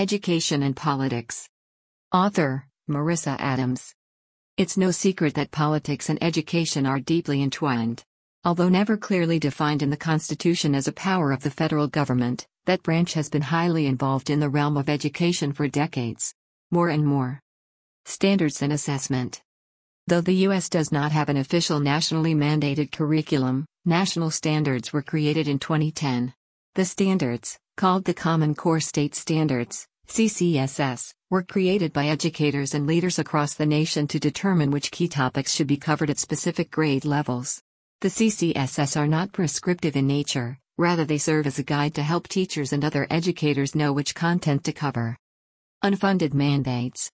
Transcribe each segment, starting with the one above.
Education and Politics. Author, Marissa Adams. It's no secret that politics and education are deeply entwined. Although never clearly defined in the Constitution as a power of the federal government, that branch has been highly involved in the realm of education for decades. More and more. Standards and assessment. Though the U.S. does not have an official nationally mandated curriculum, national standards were created in 2010. The standards, called the Common Core State Standards, CCSS, were created by educators and leaders across the nation to determine which key topics should be covered at specific grade levels. The CCSS are not prescriptive in nature, rather they serve as a guide to help teachers and other educators know which content to cover. Unfunded mandates.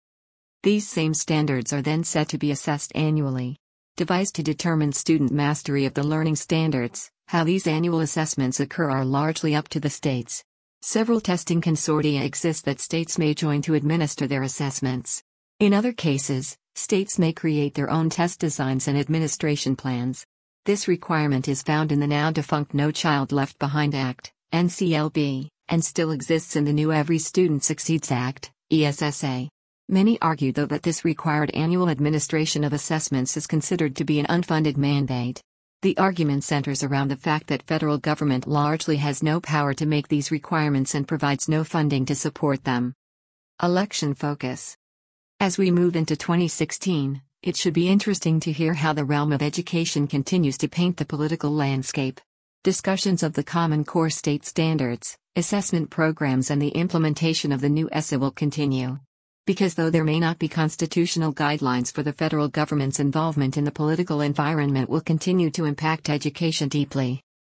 These same standards are then set to be assessed annually. Devised to determine student mastery of the learning standards, how these annual assessments occur are largely up to the states. Several testing consortia exist that states may join to administer their assessments. In other cases, states may create their own test designs and administration plans. This requirement is found in the now-defunct No Child Left Behind Act, NCLB, and still exists in the new Every Student Succeeds Act, ESSA. Many argue though that this required annual administration of assessments is considered to be an unfunded mandate. The argument centers around the fact that federal government largely has no power to make these requirements and provides no funding to support them. Election focus. As we move into 2016, it should be interesting to hear how the realm of education continues to paint the political landscape. Discussions of the Common Core State Standards, assessment programs and the implementation of the new ESSA will continue. Because though there may not be constitutional guidelines for the federal government's involvement in the political environment will continue to impact education deeply.